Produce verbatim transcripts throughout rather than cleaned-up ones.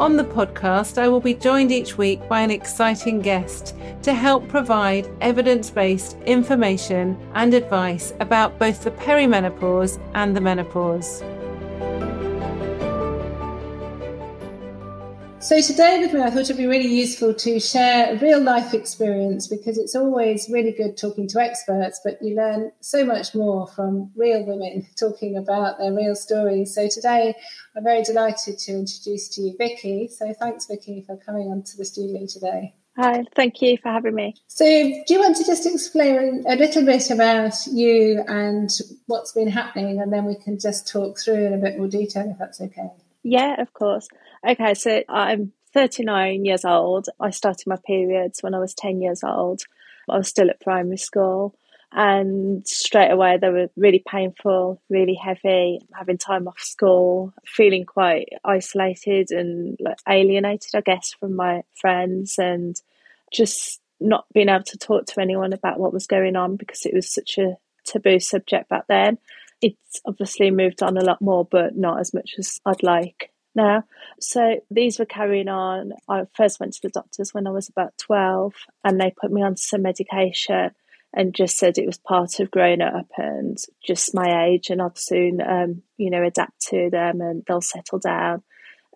On the podcast, I will be joined each week by an exciting guest to help provide evidence-based information and advice about both the perimenopause and the menopause. So today with me, I thought it'd be really useful to share a real life experience, because it's always really good talking to experts, but you learn so much more from real women talking about their real stories. So today I'm very delighted to introduce to you Vicki. So thanks, Vicki, for coming onto the studio today. Hi, thank you for having me. So do you want to just explain a little bit about you and what's been happening, and then we can just talk through in a bit more detail if that's okay? Yeah, of course. Okay, so I'm thirty-nine years old. I started my periods when I was ten years old. I was still at primary school, and straight away they were really painful, really heavy, having time off school, feeling quite isolated and like alienated, I guess, from my friends, and just not being able to talk to anyone about what was going on because it was such a taboo subject back then. It's obviously moved on a lot more, but not as much as I'd like now. So these were carrying on. I first went to the doctors when I was about twelve, and they put me on some medication and just said it was part of growing up and just my age, and I'd soon, um, you know, adapt to them and they'll settle down.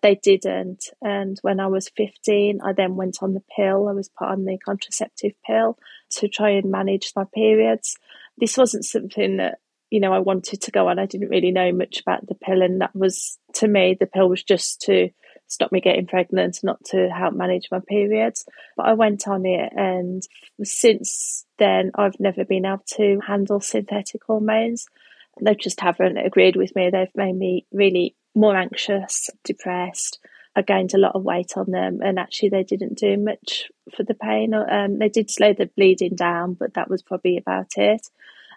They didn't. And when I was fifteen, I then went on the pill. I was put on the contraceptive pill to try and manage my periods. This wasn't something that, you know, I wanted to go on. I didn't really know much about the pill, and that was, to me, the pill was just to stop me getting pregnant, not to help manage my periods. But I went on it, and since then I've never been able to handle synthetic hormones. They just haven't agreed with me. They've made me really more anxious, depressed. I gained a lot of weight on them, and actually they didn't do much for the pain. Um, they did slow the bleeding down, but that was probably about it.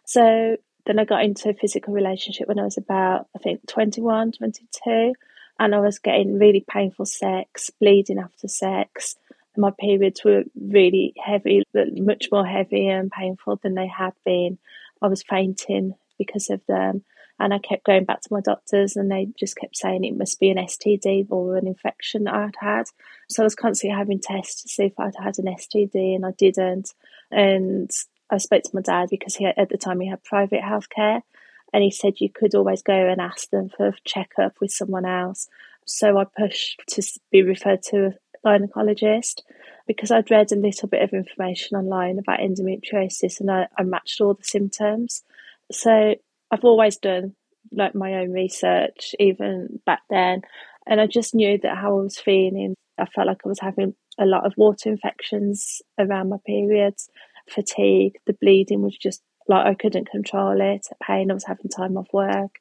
So then I got into a physical relationship when I was about, I think, twenty-one, twenty-two, and I was getting really painful sex, bleeding after sex. And my periods were really heavy, but much more heavy and painful than they had been. I was fainting because of them, and I kept going back to my doctors, and they just kept saying it must be an S T D or an infection that I'd had. So I was constantly having tests to see if I'd had an S T D, and I didn't. And I spoke to my dad, because he, at the time he had private healthcare, and he said you could always go and ask them for a checkup with someone else. So I pushed to be referred to a gynaecologist, because I'd read a little bit of information online about endometriosis, and I, I matched all the symptoms. So I've always done like my own research, even back then, and I just knew that how I was feeling. I felt like I was having a lot of water infections around my periods, fatigue, the bleeding was just like I couldn't control it, pain, I was having time off work,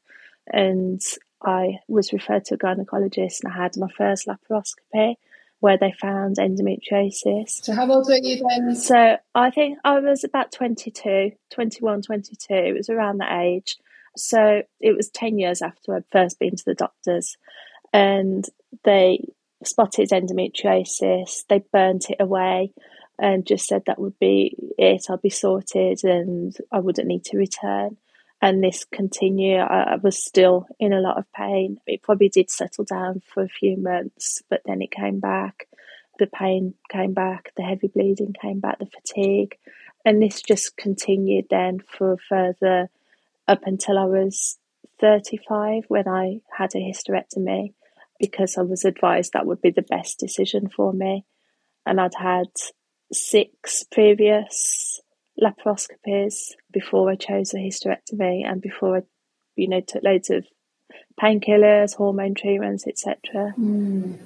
and I was referred to a gynaecologist, and I had my first laparoscopy where they found endometriosis. So how old were you then? So I think I was about twenty-two, twenty-one, twenty-two, it was around that age. So it was ten years after I'd first been to the doctors, and they spotted endometriosis, they burnt it away, and just said that would be it, I'll be sorted and I wouldn't need to return. And this continued. I, I was still in a lot of pain. It probably did settle down for a few months, but then it came back. The pain came back, the heavy bleeding came back, the fatigue. And this just continued then for further up until I was thirty-five, when I had a hysterectomy, because I was advised that would be the best decision for me. And I'd had six previous laparoscopies before I chose a hysterectomy, and before I, you know, took loads of painkillers, hormone treatments, et cetera. Mm.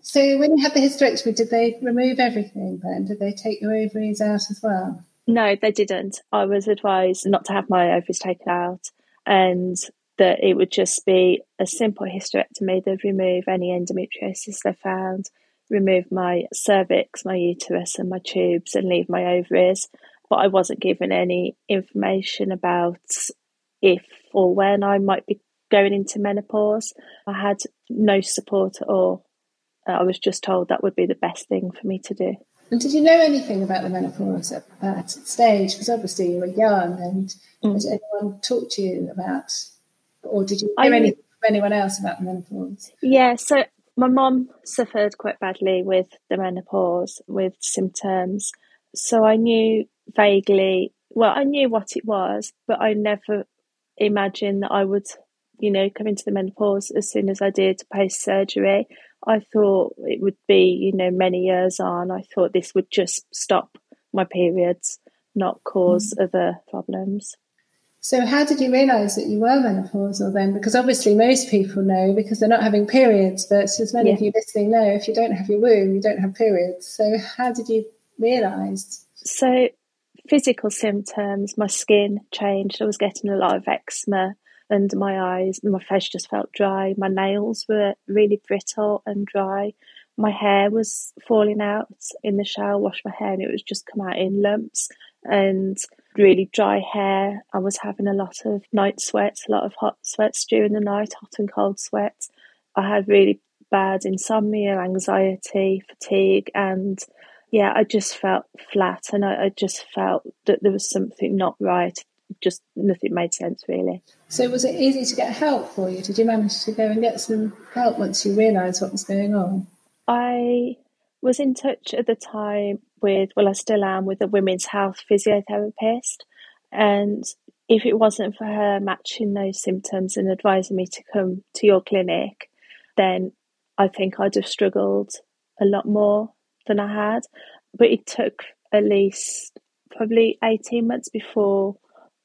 So when you had the hysterectomy, did they remove everything then? Did they take your ovaries out as well? No, they didn't. I was advised not to have my ovaries taken out, and that it would just be a simple hysterectomy. They'd remove any endometriosis they found, remove my cervix, my uterus and my tubes, and leave my ovaries. But I wasn't given any information about if or when I might be going into menopause. I had no support at all. I was just told that would be the best thing for me to do. And did you know anything about the menopause at that stage? Because obviously you were young, and mm. did anyone talk to you about, or did you hear I, anything from anyone else about the menopause? Yeah, so my mum suffered quite badly with the menopause, with symptoms. So I knew vaguely, well, I knew what it was, but I never imagined that I would, you know, come into the menopause as soon as I did post-surgery. I thought it would be, you know, many years on. I thought this would just stop my periods, not cause mm. other problems. So how did you realise that you were menopausal then? Because obviously most people know because they're not having periods, but as many yeah. of you listening know, if you don't have your womb, you don't have periods. So how did you realise? So physical symptoms, my skin changed. I was getting a lot of eczema under my eyes, my face just felt dry, my nails were really brittle and dry, my hair was falling out. In the shower, washed my hair and it was just come out in lumps and really dry hair. I was having a lot of night sweats, a lot of hot sweats during the night, hot and cold sweats. I had really bad insomnia, anxiety, fatigue, and yeah, I just felt flat, and I, I just felt that there was something not right. Just nothing made sense, really. So was it easy to get help for you? Did you manage to go and get some help once you realised what was going on? I was in touch at the time with, well, I still am, with a women's health physiotherapist. And if it wasn't for her matching those symptoms and advising me to come to your clinic, then I think I'd have struggled a lot more than I had. But it took at least probably eighteen months before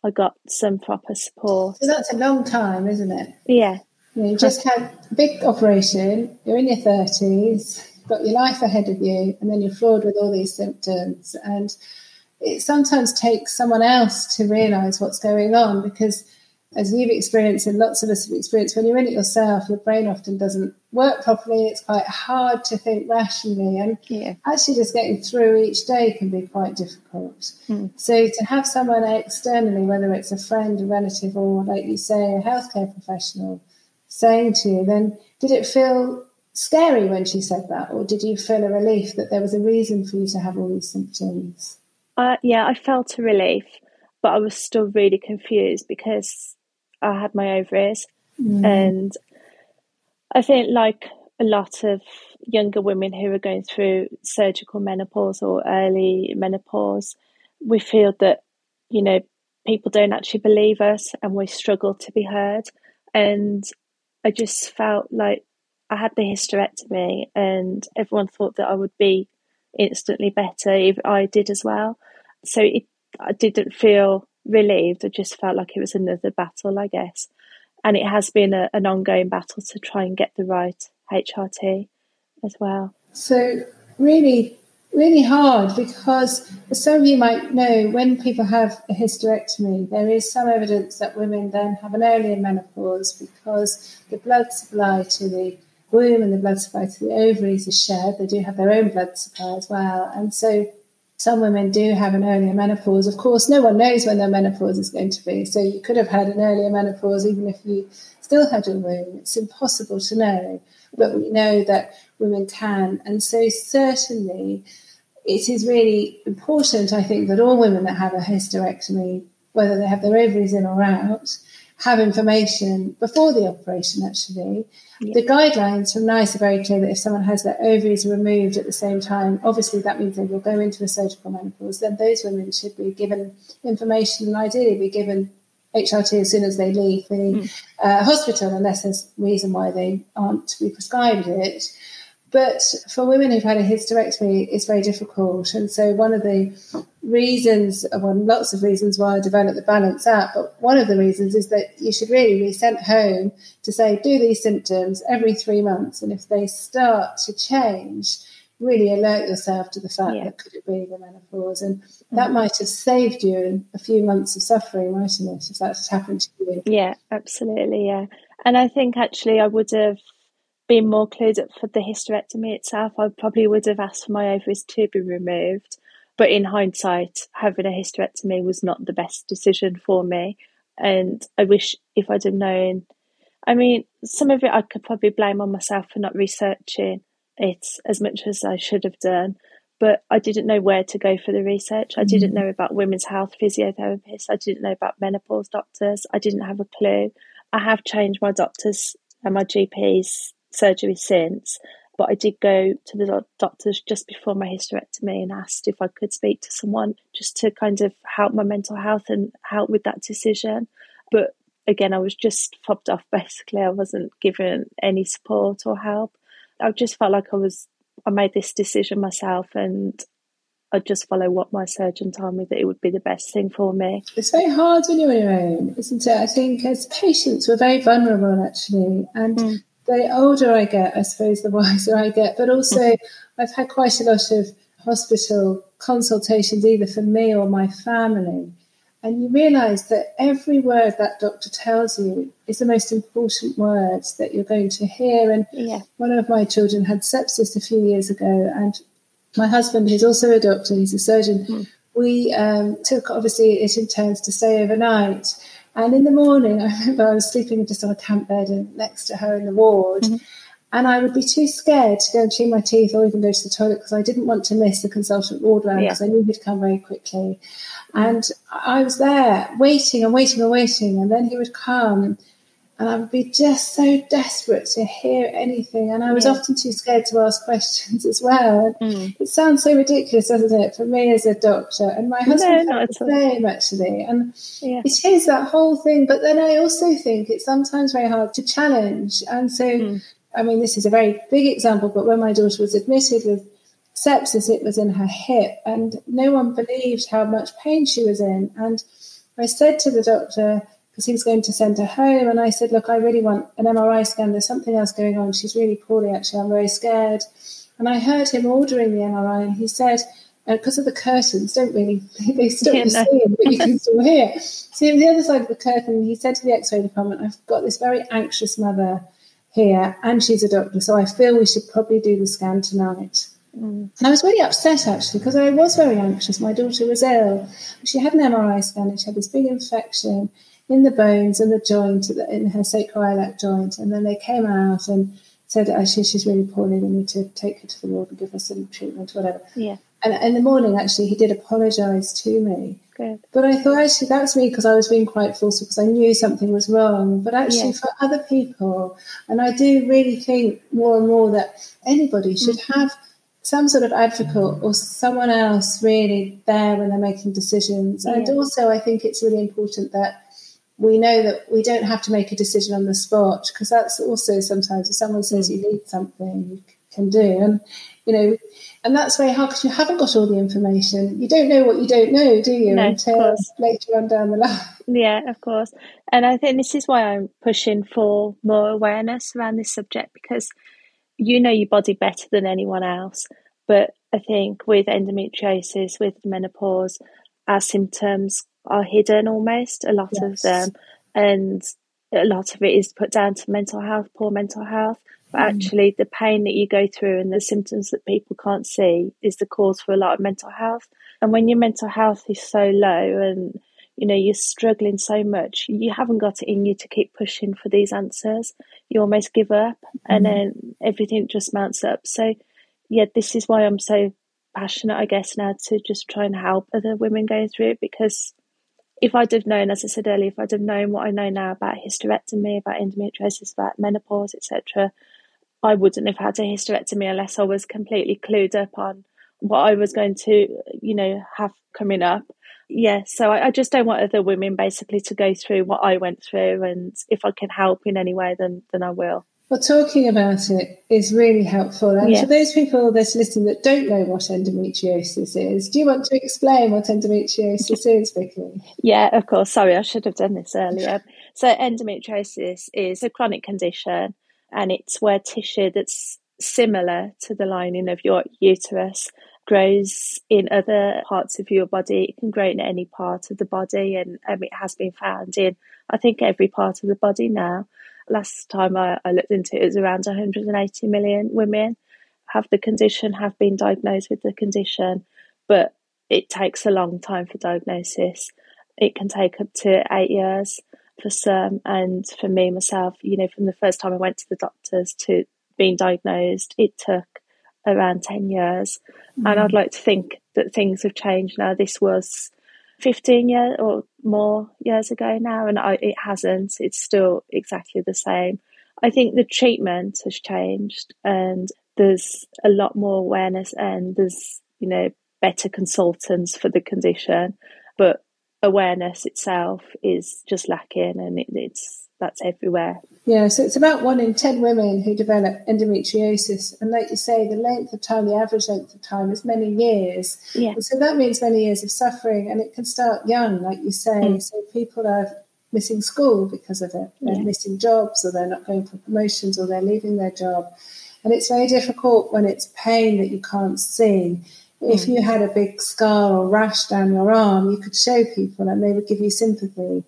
I got some proper support. So that's a long time, isn't it? Yeah. You know, you just had a big operation, you're in your thirties, got your life ahead of you, and then you're floored with all these symptoms. And it sometimes takes someone else to realise what's going on, because as you've experienced, and lots of us have experienced, when you're in it yourself, your brain often doesn't work properly. It's quite hard to think rationally, and yeah. actually just getting through each day can be quite difficult. Mm. So to have someone externally, whether it's a friend, a relative, or like you say, a healthcare professional, saying to you, then did it feel scary when she said that, or did you feel a relief that there was a reason for you to have all these symptoms? Uh, yeah, I felt a relief, but I was still really confused because I had my ovaries, mm. and I think like a lot of younger women who are going through surgical menopause or early menopause, we feel that, you know, people don't actually believe us and we struggle to be heard. And I just felt like I had the hysterectomy and everyone thought that I would be instantly better if I did as well. So it, I didn't feel relieved. I just felt like it was another battle, I guess. And it has been a, an ongoing battle to try and get the right H R T as well. So really, really hard, because as some of you might know, when people have a hysterectomy, there is some evidence that women then have an earlier menopause because the blood supply to the womb and the blood supply to the ovaries is shared. They do have their own blood supply as well. And so some women do have an earlier menopause. Of course, no one knows when their menopause is going to be. So you could have had an earlier menopause even if you still had your womb. It's impossible to know. But we know that women can. And so certainly it is really important, I think, that all women that have a hysterectomy, whether they have their ovaries in or out, have information before the operation, actually. Yeah. The guidelines from NICE are very clear that if someone has their ovaries removed at the same time, obviously that means they will go into a surgical menopause, then those women should be given information and ideally be given H R T as soon as they leave the mm. uh, hospital, unless there's a reason why they aren't to be prescribed it. But for women who've had a hysterectomy, it's very difficult. And so one of the reasons, well, lots of reasons why I developed the Balance app, but one of the reasons is that you should really be sent home to say, do these symptoms every three months. And if they start to change, really alert yourself to the fact yeah. that could it be the menopause. And mm-hmm. that might have saved you a few months of suffering, mightn't it, if that had happened to you? Yeah, absolutely, yeah. And I think actually I would have been more clued up for the hysterectomy itself. I probably would have asked for my ovaries to be removed, but in hindsight, having a hysterectomy was not the best decision for me. And I wish if I'd have known, I mean, some of it I could probably blame on myself for not researching it as much as I should have done. But I didn't know where to go for the research. I didn't know about women's health physiotherapists. I didn't know about menopause doctors. I didn't have a clue. I have changed my doctors and my G P's surgery since, but I did go to the doctors just before my hysterectomy and asked if I could speak to someone just to kind of help my mental health and help with that decision. But again, I was just fobbed off, basically. I wasn't given any support or help. I just felt like I was, I made this decision myself, and I'd just follow what my surgeon told me that it would be the best thing for me. It's very hard when you're on your own, isn't it? I think as patients, we're very vulnerable, actually. And mm. the older I get, I suppose, the wiser I get. But also, mm. I've had quite a lot of hospital consultations, either for me or my family. And you realise that every word that doctor tells you is the most important words that you're going to hear. And yeah. one of my children had sepsis a few years ago, and my husband, who's also a doctor, he's a surgeon, mm. we um, took, obviously, it in turns to stay overnight. And in the morning, I remember I was sleeping just on a camp bed and next to her in the ward, mm-hmm. and I would be too scared to go and chew my teeth or even go to the toilet because I didn't want to miss the consultant ward round because yeah. I knew he'd come very quickly. Mm. And I was there waiting and waiting and waiting, and then he would come and I would be just so desperate to hear anything. And I was yeah. often too scared to ask questions as well. Mm. It sounds so ridiculous, doesn't it, for me as a doctor. And my husband no, felt the same, actually. And yeah. it is that whole thing. But then I also think it's sometimes very hard to challenge. And so... Mm. I mean, this is a very big example, but when my daughter was admitted with sepsis, it was in her hip, and no one believed how much pain she was in. And I said to the doctor, because he was going to send her home, and I said, look, I really want an M R I scan. There's something else going on. She's really poorly, actually. I'm very scared. And I heard him ordering the M R I, and he said, and because of the curtains, don't really, they stop you seeing, but you can still hear. So on the other side of the curtain, he said to the X-ray department, I've got this very anxious mother here, and she's a doctor, so I feel we should probably do the scan tonight. Mm. And I was really upset, actually, because I was very anxious. My daughter was ill. She had an M R I scan, and she had this big infection in the bones and the joint, in her sacroiliac joint, and then they came out and said, actually, she's really poorly, we need to take her to the ward and give her some treatment, whatever. Yeah. And in the morning, actually, he did apologise to me. Good. But I thought, actually, that's me, because I was being quite forceful because I knew something was wrong. But actually, yeah. for other people, and I do really think more and more that anybody should mm-hmm. have some sort of advocate or someone else really there when they're making decisions. Yeah. And also, I think it's really important that we know that we don't have to make a decision on the spot, because that's also sometimes if someone says mm-hmm. you need something, you can do. And, you know... And that's very hard because you haven't got all the information. You don't know what you don't know, do you? No, until later on down the line. Yeah, of course. And I think this is why I'm pushing for more awareness around this subject, because you know your body better than anyone else. But I think with endometriosis, with menopause, our symptoms are hidden almost, a lot yes. of them. And a lot of it is put down to mental health, poor mental health. But actually, the pain that you go through and the symptoms that people can't see is the cause for a lot of mental health. And when your mental health is so low and, you know, you're struggling so much, you haven't got it in you to keep pushing for these answers. You almost give up and then everything just mounts up. So, yeah, this is why I'm so passionate, I guess, now to just try and help other women going through it, because... If I'd have known, as I said earlier, if I'd have known what I know now about hysterectomy, about endometriosis, about menopause, et cetera, I wouldn't have had a hysterectomy unless I was completely clued up on what I was going to, you know, have coming up. Yeah, so I, I just don't want other women basically to go through what I went through, and if I can help in any way, then then I will. Well, talking about it is really helpful. And yes. for those people that's listening that don't know what endometriosis is, do you want to explain what endometriosis is, Vicki? Yeah, of course. Sorry, I should have done this earlier. So endometriosis is a chronic condition, and it's where tissue that's similar to the lining of your uterus grows in other parts of your body. It can grow in any part of the body, and um, it has been found in, I think, every part of the body now. Last time I, I looked into it, it was around one hundred eighty million women have the condition, have been diagnosed with the condition, but it takes a long time for diagnosis. it can take up to eight years for some. And for me, myself, you know, from the first time I went to the doctors to being diagnosed, it took around ten years. Mm-hmm. And I'd like to think that things have changed now. This was fifteen years or more years ago now, and I, it hasn't. It's still exactly the same. I think the treatment has changed, and there's a lot more awareness, and there's, you know, better consultants for the condition, but awareness itself is just lacking, and it, it's that's everywhere. Yeah, so it's about one in ten women who develop endometriosis, and like you say, the length of time, the average length of time, is many years. Yeah. So that means many years of suffering, and it can start young, like you say. Mm. So people are missing school because of it. They're yeah. missing jobs, or they're not going for promotions, or they're leaving their job. And it's very difficult when it's pain that you can't see. If you had a big scar or rash down your arm, you could show people and they would give you sympathy.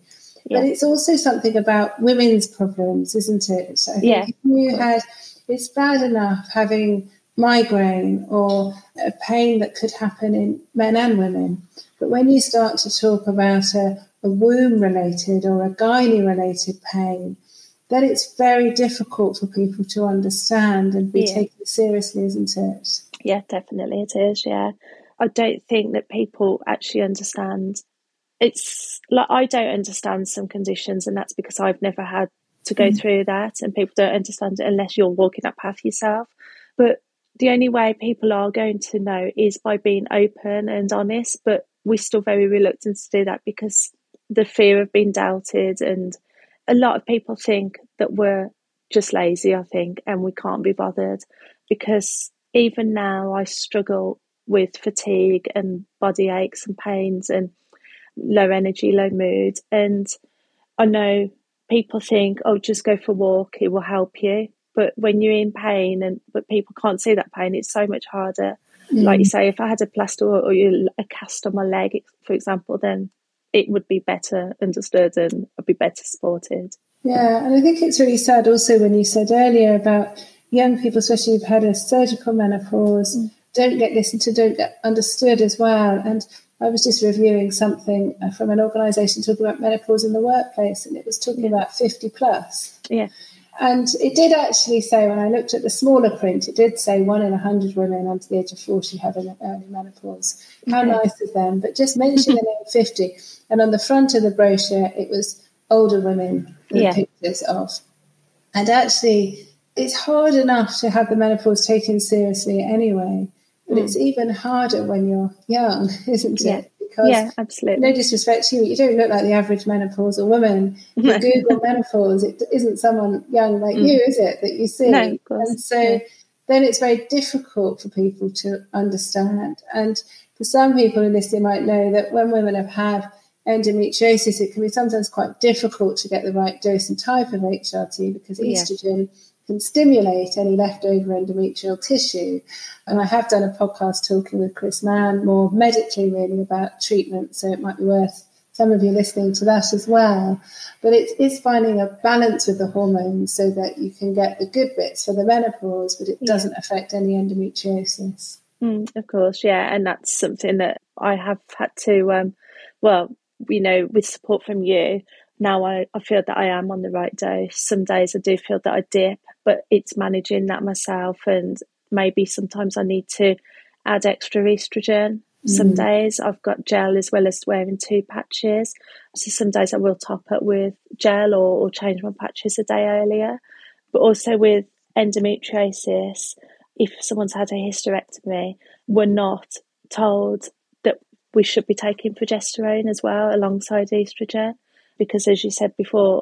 Yeah. But it's also something about women's problems, isn't it? So I think yeah. if you had, it's bad enough having migraine or a pain that could happen in men and women. But when you start to talk about a, a womb-related or a gynae-related pain, then it's very difficult for people to understand and be yeah. taken seriously, isn't it? Yeah, definitely it is, yeah. I don't think that people actually understand. It's like I don't understand some conditions, and that's because I've never had to go mm. through that, and people don't understand it unless you're walking that path yourself. But the only way people are going to know is by being open and honest, but we're still very reluctant to do that because the fear of being doubted, and a lot of people think that we're just lazy, I think, and we can't be bothered because... Even now, I struggle with fatigue and body aches and pains and low energy, low mood. And I know people think, oh, just go for a walk, it will help you. But when you're in pain and but people can't see that pain, it's so much harder. Mm. Like you say, if I had a plaster or a cast on my leg, for example, then it would be better understood and I'd be better supported. Yeah, and I think it's really sad also when you said earlier about... young people, especially who've had a surgical menopause, mm. don't get listened to, don't get understood as well. And I was just reviewing something from an organisation talking about menopause in the workplace, and it was talking about fifty plus. Yeah. And it did actually say, when I looked at the smaller print, it did say one in a hundred women under the age of forty have an early menopause. How mm-hmm. nice of them. But just mention the name fifty. And on the front of the brochure, it was older women with yeah. pictures of. And actually... it's hard enough to have the menopause taken seriously anyway, but mm. it's even harder when you're young, isn't yeah. it? Because yeah, absolutely. No disrespect to you, you don't look like the average menopausal woman. If you Google menopause, it isn't someone young like mm. you, is it, that you see? No, of course. And so yeah. then it's very difficult for people to understand. And for some people in this, they might know that when women have had endometriosis, it can be sometimes quite difficult to get the right dose and type of H R T because estrogen... Yeah. can stimulate any leftover endometrial tissue. And I have done a podcast talking with Chris Mann more medically really about treatment, so it might be worth some of you listening to that as well. But it is finding a balance with the hormones so that you can get the good bits for the menopause, but it doesn't yeah. affect any endometriosis. Mm, of course, yeah, and that's something that I have had to, um, well, you know, with support from you, now I, I feel that I am on the right dose. Some days I do feel that I dip, but it's managing that myself, and maybe sometimes I need to add extra estrogen. Mm. Some days I've got gel as well as wearing two patches. So some days I will top up with gel or, or change my patches a day earlier. But also with endometriosis, if someone's had a hysterectomy, we're not told that we should be taking progesterone as well alongside estrogen. Because, as you said before,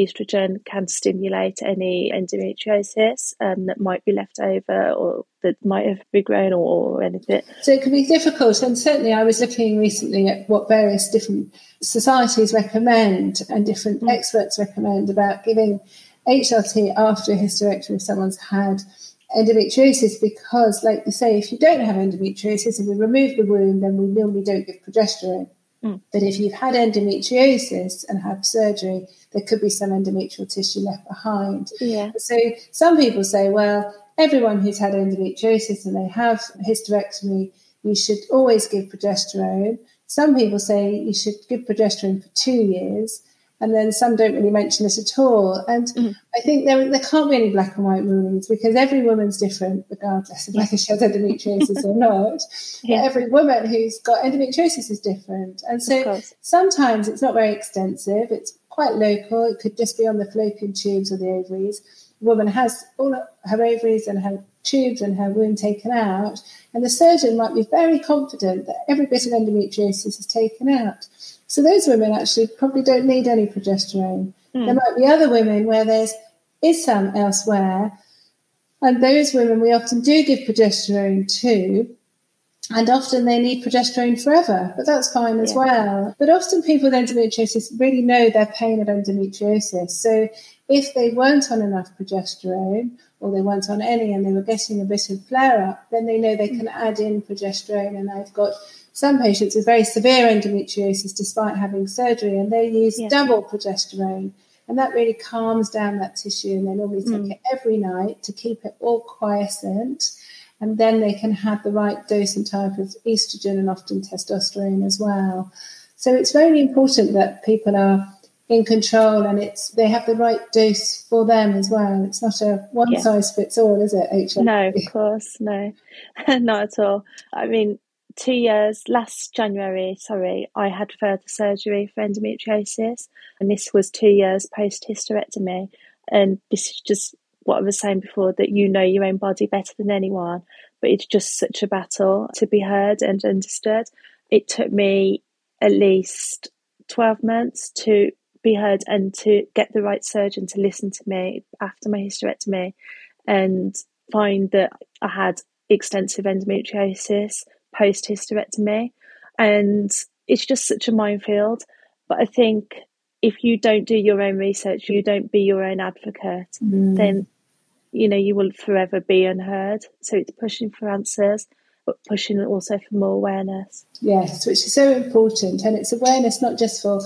estrogen can stimulate any endometriosis um, that might be left over or that might have regrown or, or anything. So it can be difficult. And certainly I was looking recently at what various different societies recommend and different mm. experts recommend about giving H R T after a hysterectomy if someone's had endometriosis, because, like you say, if you don't have endometriosis and we remove the wound, then we normally don't give progesterone. Mm. But if you've had endometriosis and have surgery, there could be some endometrial tissue left behind. Yeah. So some people say, well, everyone who's had endometriosis and they have hysterectomy, you should always give progesterone. Some people say you should give progesterone for two years, and then some don't really mention it at all. And mm. I think there, there can't be any black and white rulings, because every woman's different, regardless of whether she has endometriosis or not. Yeah. Every woman who's got endometriosis is different. And so sometimes it's not very extensive. It's quite local. It could just be on the fallopian tubes or the ovaries. The woman has all her ovaries and her tubes and her womb taken out, and the surgeon might be very confident that every bit of endometriosis is taken out. So those women actually probably don't need any progesterone. Mm. There might be other women where there's is some elsewhere, and those women we often do give progesterone to, and often they need progesterone forever, but that's fine as yeah. well. But often people with endometriosis really know their pain of endometriosis. So if they weren't on enough progesterone, or they weren't on any and they were getting a bit of flare-up, then they know they can add in progesterone. And I've got some patients with very severe endometriosis despite having surgery, and they use yeah. double progesterone. And that really calms down that tissue, and they normally take mm. it every night to keep it all quiescent. And then they can have the right dose and type of estrogen and often testosterone as well. So it's very important that people are in control, and it's they have the right dose for them as well. It's not a one yeah. size fits all, is it, H R T? No, of course, no, not at all. I mean, two years last January, sorry, I had further surgery for endometriosis, and this was two years post hysterectomy. And this is just what I was saying before, that you know your own body better than anyone, but it's just such a battle to be heard and understood. It took me at least twelve months to be heard and to get the right surgeon to listen to me after my hysterectomy, and find that I had extensive endometriosis post hysterectomy. And it's just such a minefield. But I think if you don't do your own research, you don't be your own advocate, mm. then you know you will forever be unheard. So it's pushing for answers, but pushing also for more awareness. Yes, which is so important. And it's awareness not just for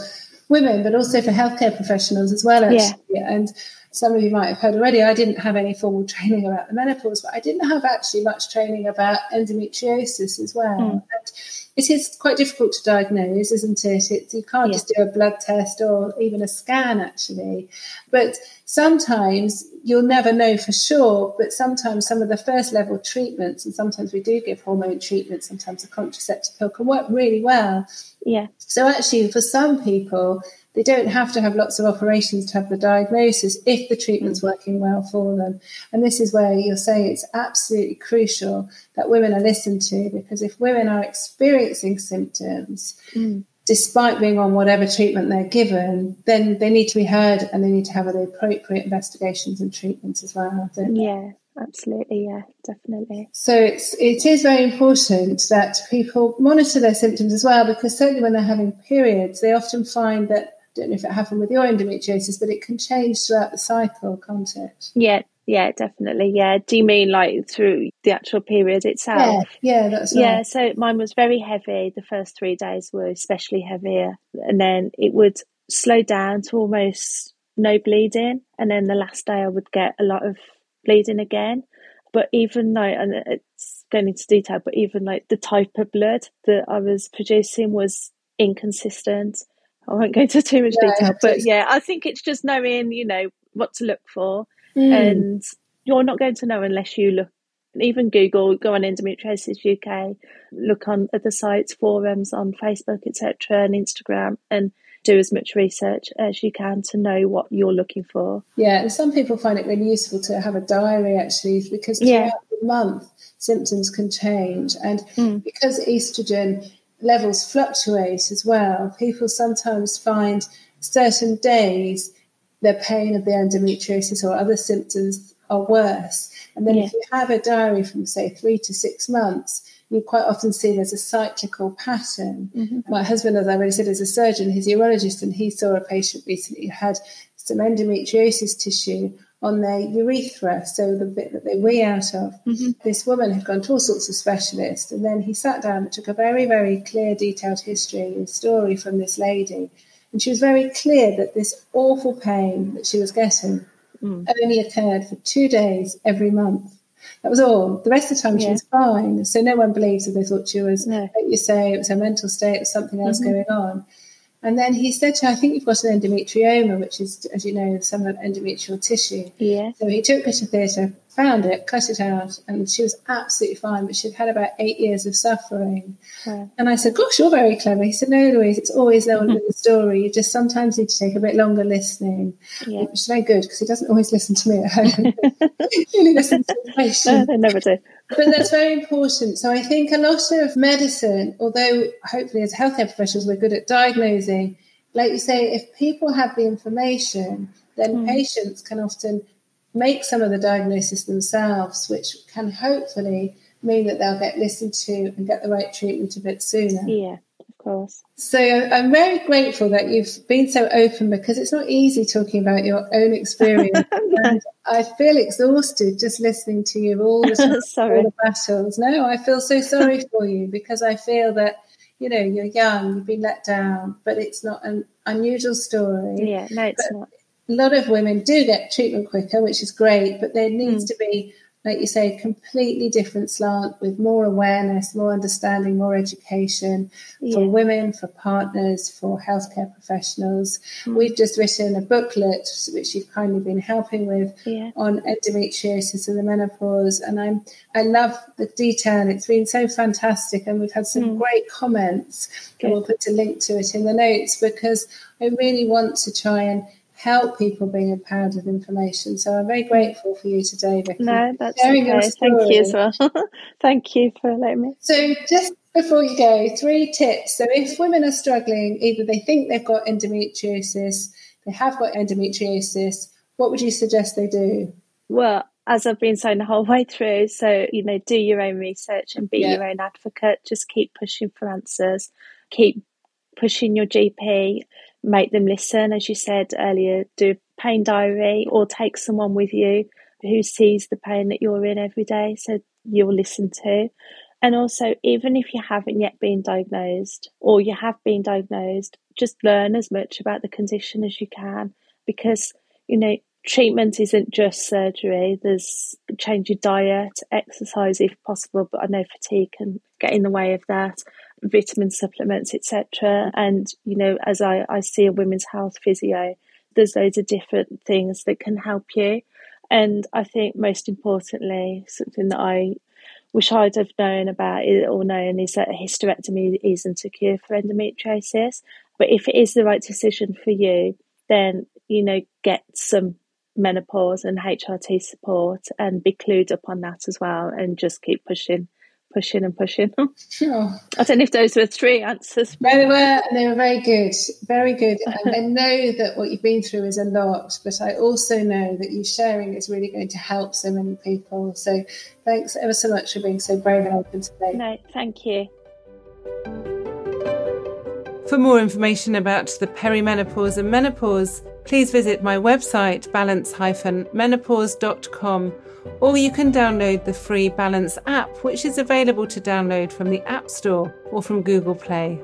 women, but also for healthcare professionals as well, actually. Yeah. And some of you might have heard already, I didn't have any formal training about the menopause, but I didn't have actually much training about endometriosis as well. Mm. And it is quite difficult to diagnose, isn't it? It's, you can't yeah. just do a blood test or even a scan, actually. But sometimes you'll never know for sure, but sometimes some of the first level treatments, and sometimes we do give hormone treatment, sometimes a contraceptive pill, can work really well. Yeah. So actually for some people, they don't have to have lots of operations to have the diagnosis if the treatment's mm. working well for them. And this is where you're saying it's absolutely crucial that women are listened to, because if women are experiencing symptoms, mm. despite being on whatever treatment they're given, then they need to be heard, and they need to have the appropriate investigations and treatments as well, don't they? Yeah. Absolutely, yeah, definitely. So it's it is very important that people monitor their symptoms as well, because certainly when they're having periods, they often find that, I don't know if it happened with your endometriosis, but it can change throughout the cycle, can't it? Yeah, yeah, definitely, yeah. Do you mean like through the actual period itself? Yeah, yeah, that's right. Yeah, so mine was very heavy. The first three days were especially heavier, and then it would slow down to almost no bleeding, and then the last day I would get a lot of bleeding again. But even though, and it's going into detail, but even like the type of blood that I was producing was inconsistent. I won't go into too much yeah, detail, but just... yeah, I think it's just knowing, you know, what to look for. Mm. And you're not going to know unless you look, even Google, go on Endometriosis U K, look on other sites, forums on Facebook, et cetera, and Instagram, and do as much research as you can to know what you're looking for. Yeah, and some people find it really useful to have a diary, actually, because throughout yeah. the month, symptoms can change. And mm. because estrogen levels fluctuate as well, people sometimes find certain days their pain of the endometriosis or other symptoms are worse. And then yeah. if you have a diary from, say, three to six months, you quite often see there's a cyclical pattern. Mm-hmm. My husband, as I already said, is a surgeon, he's a urologist, and he saw a patient recently who had some endometriosis tissue on their urethra, so the bit that they wee out of. Mm-hmm. This woman had gone to all sorts of specialists, and then he sat down and took a very, very clear, detailed history and story from this lady. And she was very clear that this awful pain that she was getting mm. only occurred for two days every month. That was all. The rest of the time she yeah. was fine. So no one believes if they thought she was, no. like you say, it was her mental state or something else mm-hmm. going on. And then he said to her, I think you've got an endometrioma, which is, as you know, some of endometrial tissue. Yeah. So he took her to theatre, found it, cut it out, and she was absolutely fine, but she'd had about eight years of suffering. Wow. And I said, gosh, you're very clever. He said, no, Louise, it's always there in the story. You just sometimes need to take a bit longer listening, yeah. which is very good because he doesn't always listen to me at home. He only listens to the patient. I never do. But that's very important. So I think a lot of medicine, although hopefully as healthcare professionals we're good at diagnosing, like you say, if people have the information, then mm. patients can often make some of the diagnosis themselves, which can hopefully mean that they'll get listened to and get the right treatment a bit sooner. Yeah, of course. So I'm very grateful that you've been so open, because it's not easy talking about your own experience. And I feel exhausted just listening to you all the, time, sorry. All the battles. No, I feel so sorry for you, because I feel that, you know, you're young, you've been let down, but it's not an unusual story. Yeah, no, it's but, not. A lot of women do get treatment quicker, which is great, but there needs mm. to be, like you say, a completely different slant with more awareness, more understanding, more education yeah. for women, for partners, for healthcare professionals. Mm. We've just written a booklet, which you've kindly been helping with, yeah. on endometriosis and the menopause. And I'm, I love the detail. It's been so fantastic. And we've had some mm. great comments. Good. And we'll put a link to it in the notes, because I really want to try and help people being empowered with information. So I'm very grateful for you today, Vicki. No, that's okay. Thank you as well. Thank you for letting me. So just before you go, three tips. So if women are struggling, either they think they've got endometriosis, they have got endometriosis, what would you suggest they do? Well, as I've been saying the whole way through, so, you know, do your own research and be yeah. your own advocate. Just keep pushing for answers. Keep pushing your G P. Make them listen, as you said earlier. Do a pain diary, or take someone with you who sees the pain that you're in every day, so you'll listen to. And also, even if you haven't yet been diagnosed, or you have been diagnosed, just learn as much about the condition as you can, because, you know, treatment isn't just surgery. There's change your diet, exercise if possible, but I know fatigue can get in the way of that, vitamin supplements, et cetera. And, you know, as I, I see a women's health physio, there's loads of different things that can help you. And I think most importantly, something that I wish I'd have known about or known is that a hysterectomy isn't a cure for endometriosis. But if it is the right decision for you, then, you know, get some menopause and H R T support and be clued up on that as well, and just keep pushing pushing and pushing. Sure. I don't know if those were three answers. No, they were, and they were very good, very good. And I know that what you've been through is a lot, but I also know that you sharing is really going to help so many people. So thanks ever so much for being so brave and open today. No, thank you. For more information about the perimenopause and menopause, please visit my website balance dash menopause dot com, or you can download the free Balance app, which is available to download from the App Store or from Google Play.